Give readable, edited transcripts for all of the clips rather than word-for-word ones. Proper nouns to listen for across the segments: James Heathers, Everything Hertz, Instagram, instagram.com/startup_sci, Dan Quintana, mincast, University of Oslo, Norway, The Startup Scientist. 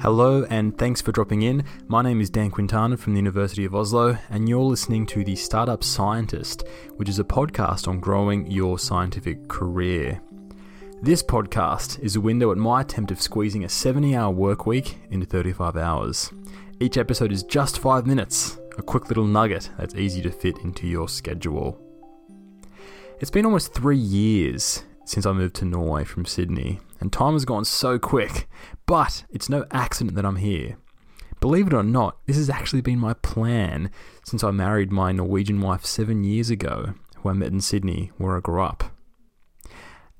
Hello and thanks for dropping in. My name is Dan Quintana from the University of Oslo and you're listening to The Startup Scientist, which is a podcast on growing your scientific career. This podcast is a window at my attempt of squeezing a 70-hour work week into 35 hours. Each episode is just 5 minutes, a quick little nugget that's easy to fit into your schedule. It's been almost 3 years since I moved to Norway from Sydney, and time has gone so quick, but it's no accident that I'm here. Believe it or not, this has actually been my plan since I married my Norwegian wife 7 years ago, who I met in Sydney, where I grew up.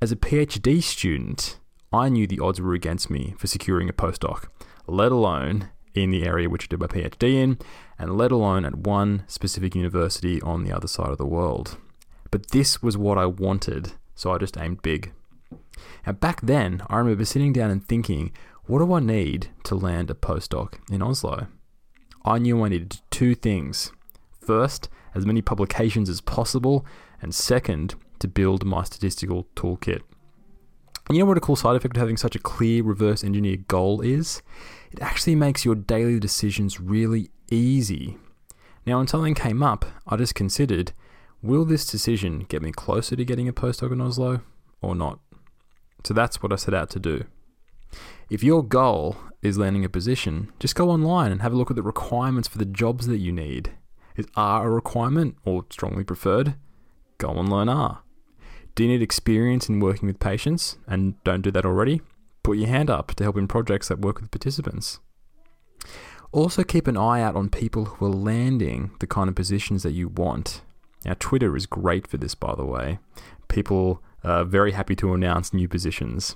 As a PhD student, I knew the odds were against me for securing a postdoc, let alone in the area which I did my PhD in, and let alone at one specific university on the other side of the world. But this was what I wanted, so I just aimed big. And back then, I remember sitting down and thinking, what do I need to land a postdoc in Oslo? I knew I needed two things. First, as many publications as possible, and second, to build my statistical toolkit. And you know what a cool side effect of having such a clear reverse engineered goal is? It actually makes your daily decisions really easy. Now, when something came up, I just considered, will this decision get me closer to getting a postdoc in Oslo or not? So that's what I set out to do. If your goal is landing a position, just go online and have a look at the requirements for the jobs that you need. Is R a requirement or strongly preferred? Go and learn R. Do you need experience in working with patients and don't do that already? Put your hand up to help in projects that work with participants. Also keep an eye out on people who are landing the kind of positions that you want. Now, Twitter is great for this, by the way. People are very happy to announce new positions.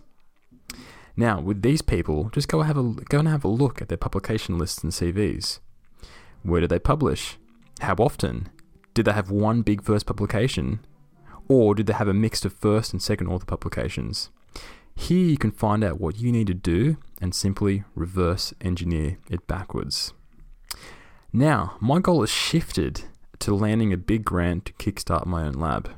Now, with these people, just go and have a look at their publication lists and CVs. Where do they publish? How often? Did they have one big first publication? Or did they have a mix of first and second author publications? Here you can find out what you need to do and simply reverse engineer it backwards. Now, my goal has shifted to landing a big grant to kickstart my own lab.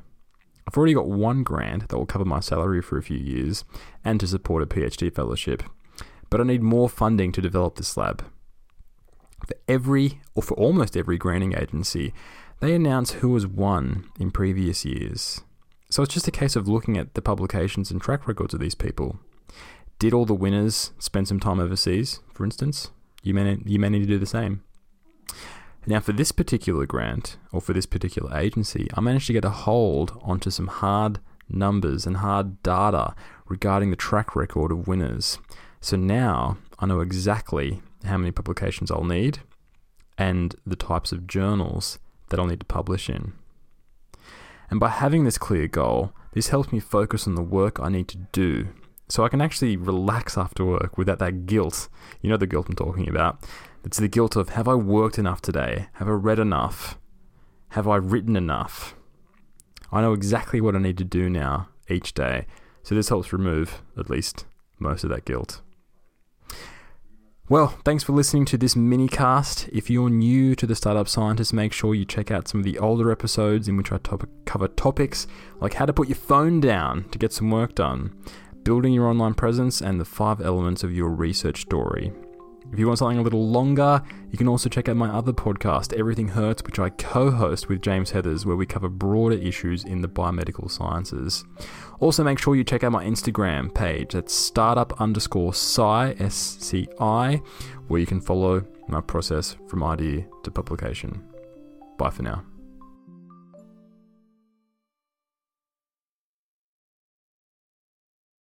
I've already got one grant that will cover my salary for a few years and to support a PhD fellowship, but I need more funding to develop this lab. For almost every granting agency, they announce who has won in previous years. So it's just a case of looking at the publications and track records of these people. Did all the winners spend some time overseas, for instance? You may need to do the same. Now, for this particular grant, or for this particular agency, I managed to get a hold onto some hard numbers and hard data regarding the track record of winners. So now I know exactly how many publications I'll need and the types of journals that I'll need to publish in. And by having this clear goal, this helps me focus on the work I need to do, so I can actually relax after work without that guilt. You know the guilt I'm talking about. It's the guilt of, have I worked enough today? Have I read enough? Have I written enough? I know exactly what I need to do now each day, so this helps remove, at least, most of that guilt. Well, thanks for listening to this mini-cast. If you're new to The Startup Scientist, make sure you check out some of the older episodes in which I cover topics like how to put your phone down to get some work done, building your online presence, and the 5 elements of your research story. If you want something a little longer, you can also check out my other podcast, Everything Hertz, which I co-host with James Heathers, where we cover broader issues in the biomedical sciences. Also, make sure you check out my Instagram page. That's startup_sci, SCI, where you can follow my process from idea to publication. Bye for now.